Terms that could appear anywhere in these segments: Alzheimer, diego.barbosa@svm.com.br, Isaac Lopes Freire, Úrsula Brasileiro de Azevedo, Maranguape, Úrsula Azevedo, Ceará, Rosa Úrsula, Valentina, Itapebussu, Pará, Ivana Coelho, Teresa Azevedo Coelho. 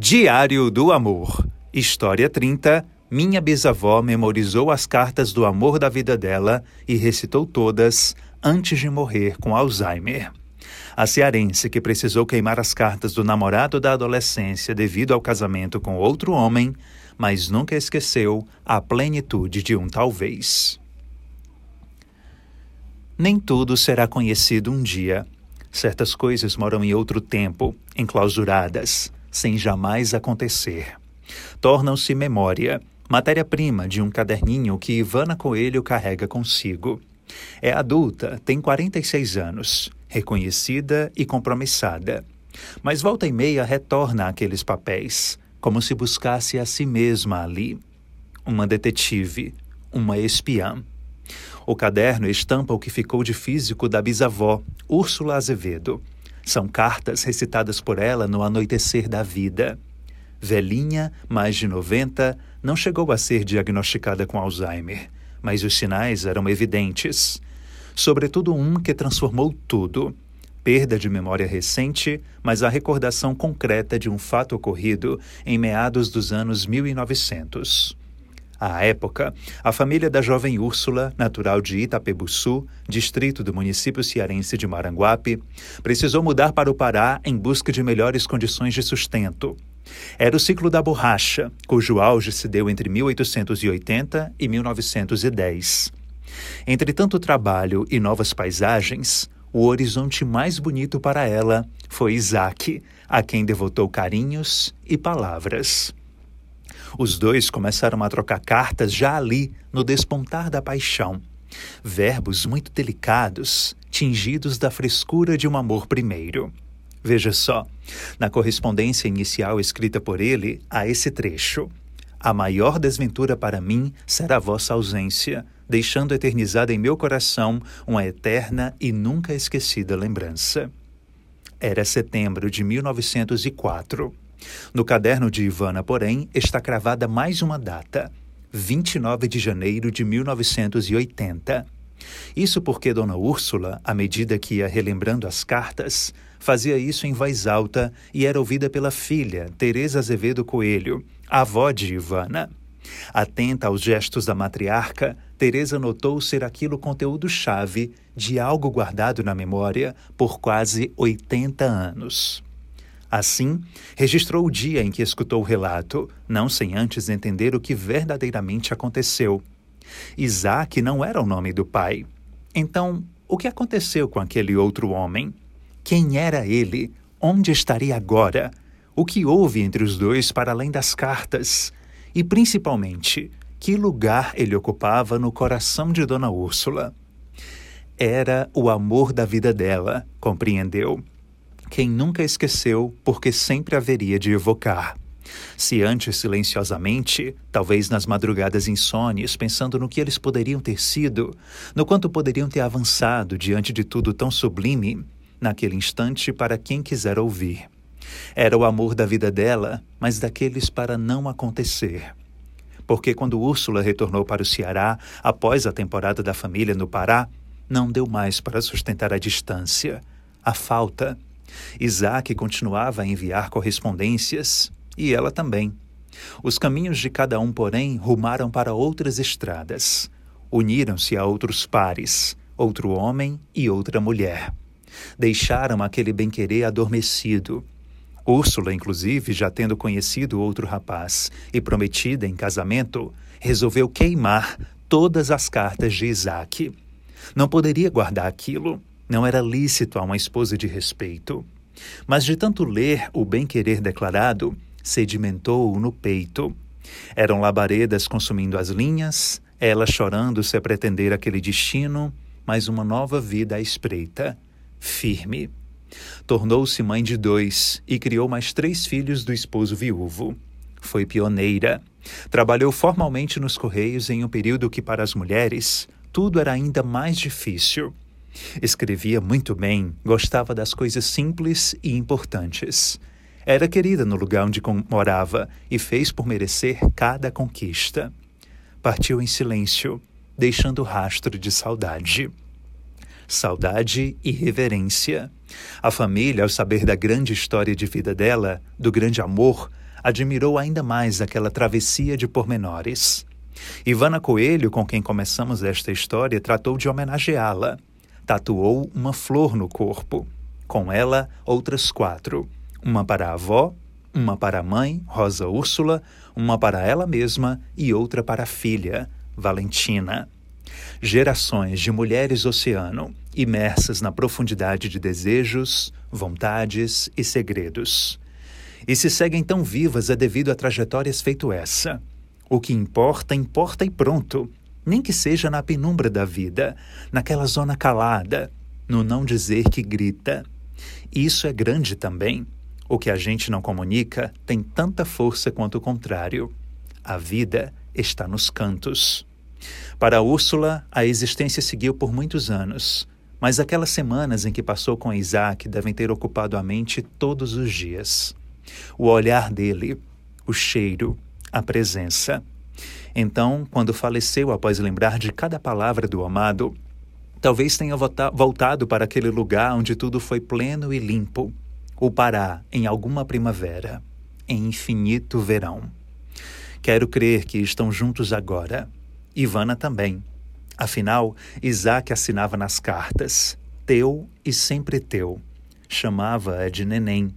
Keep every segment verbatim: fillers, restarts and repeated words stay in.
Diário do Amor. História trinta. Minha bisavó memorizou as cartas do amor da vida dela e recitou todas antes de morrer com Alzheimer. A cearense que precisou queimar as cartas do namorado da adolescência devido ao casamento com outro homem, mas nunca esqueceu a plenitude de um talvez. Nem tudo será conhecido um dia. Certas coisas moram em outro tempo, enclausuradas, sem jamais acontecer. Tornam-se memória, matéria-prima de um caderninho que Ivana Coelho carrega consigo. É adulta, tem quarenta e seis anos, reconhecida e compromissada. Mas volta e meia retorna àqueles papéis, como se buscasse a si mesma ali. Uma detetive, uma espiã. O caderno estampa o que ficou de físico da bisavó, Úrsula Azevedo. São cartas recitadas por ela no anoitecer da vida. Velhinha, mais de noventa, não chegou a ser diagnosticada com Alzheimer, mas os sinais eram evidentes. Sobretudo um que transformou tudo. Perda de memória recente, mas a recordação concreta de um fato ocorrido em meados dos anos mil e novecentos. À época, a família da jovem Úrsula, natural de Itapebussu, distrito do município cearense de Maranguape, precisou mudar para o Pará em busca de melhores condições de sustento. Era o ciclo da borracha, cujo auge se deu entre mil oitocentos e oitenta e mil novecentos e dez. Entre tanto trabalho e novas paisagens, o horizonte mais bonito para ela foi Isaac, a quem devotou carinhos e palavras. Os dois começaram a trocar cartas já ali, no despontar da paixão. Verbos muito delicados, tingidos da frescura de um amor primeiro. Veja só, na correspondência inicial escrita por ele, há esse trecho. A maior desventura para mim será a vossa ausência, deixando eternizada em meu coração uma eterna e nunca esquecida lembrança. Era setembro de mil novecentos e quatro. No caderno de Ivana, porém, está cravada mais uma data, vinte e nove de janeiro de mil novecentos e oitenta. Isso porque Dona Úrsula, à medida que ia relembrando as cartas, fazia isso em voz alta e era ouvida pela filha, Teresa Azevedo Coelho, avó de Ivana. Atenta aos gestos da matriarca, Teresa notou ser aquilo conteúdo-chave de algo guardado na memória por quase oitenta anos. Assim, registrou o dia em que escutou o relato, não sem antes entender o que verdadeiramente aconteceu. Isaac não era o nome do pai. Então, o que aconteceu com aquele outro homem? Quem era ele? Onde estaria agora? O que houve entre os dois para além das cartas? E, principalmente, que lugar ele ocupava no coração de Dona Úrsula? Era o amor da vida dela, compreendeu? Quem nunca esqueceu, porque sempre haveria de evocar. Se antes silenciosamente, talvez nas madrugadas insones, pensando no que eles poderiam ter sido, no quanto poderiam ter avançado diante de tudo tão sublime, naquele instante para quem quiser ouvir. Era o amor da vida dela, mas daqueles para não acontecer. Porque quando Úrsula retornou para o Ceará, após a temporada da família no Pará, não deu mais para sustentar a distância, a falta. Isaac continuava a enviar correspondências, e ela também. Os caminhos de cada um, porém, rumaram para outras estradas. Uniram-se a outros pares, outro homem e outra mulher. Deixaram aquele bem-querer adormecido. Úrsula, inclusive, já tendo conhecido outro rapaz e prometida em casamento, resolveu queimar todas as cartas de Isaac. Não poderia guardar aquilo. Não era lícito a uma esposa de respeito. Mas de tanto ler o bem-querer declarado, sedimentou-o no peito. Eram labaredas consumindo as linhas, ela chorando se a pretender aquele destino, mas uma nova vida à espreita, firme. Tornou-se mãe de dois e criou mais três filhos do esposo viúvo. Foi pioneira. Trabalhou formalmente nos Correios em um período que, para as mulheres, tudo era ainda mais difícil. Escrevia muito bem, gostava das coisas simples e importantes. Era querida no lugar onde morava e fez por merecer cada conquista. Partiu em silêncio, deixando rastro de saudade. Saudade e reverência. A família, ao saber da grande história de vida dela, do grande amor, admirou ainda mais aquela travessia de pormenores. Ivana Coelho, com quem começamos esta história, tratou de homenageá-la. Tatuou uma flor no corpo. Com ela, outras quatro. Uma para a avó, uma para a mãe, Rosa Úrsula, uma para ela mesma e outra para a filha, Valentina. Gerações de mulheres oceano, imersas na profundidade de desejos, vontades e segredos. E se seguem tão vivas é devido a trajetórias feito essa. O que importa, importa e pronto, nem que seja na penumbra da vida, naquela zona calada, no não dizer que grita. Isso é grande também. O que a gente não comunica tem tanta força quanto o contrário. A vida está nos cantos. Para Úrsula, a existência seguiu por muitos anos, mas aquelas semanas em que passou com Isaac devem ter ocupado a mente todos os dias. O olhar dele, o cheiro, a presença. Então, quando faleceu após lembrar de cada palavra do amado, talvez tenha voltado para aquele lugar onde tudo foi pleno e limpo, o Pará em alguma primavera, em infinito verão. Quero crer que estão juntos agora. Ivana também. Afinal, Isaac assinava nas cartas, teu e sempre teu. Chamava-a de neném.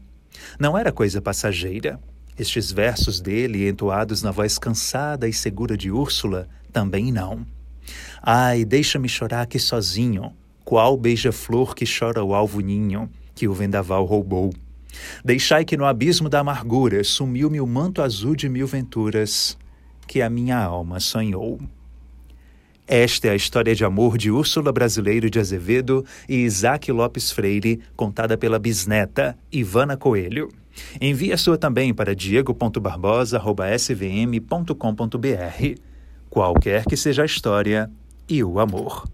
Não era coisa passageira. Estes versos dele, entoados na voz cansada e segura de Úrsula, também não. Ai, deixa-me chorar aqui sozinho, qual beija-flor que chora o alvo ninho, que o vendaval roubou. Deixai que no abismo da amargura sumiu-me o manto azul de mil venturas, que a minha alma sonhou. Esta é a história de amor de Úrsula Brasileiro de Azevedo e Isaac Lopes Freire, contada pela bisneta Ivana Coelho. Envie a sua também para diego ponto barbosa arroba s v m ponto com ponto b r. Qualquer que seja a história e o amor.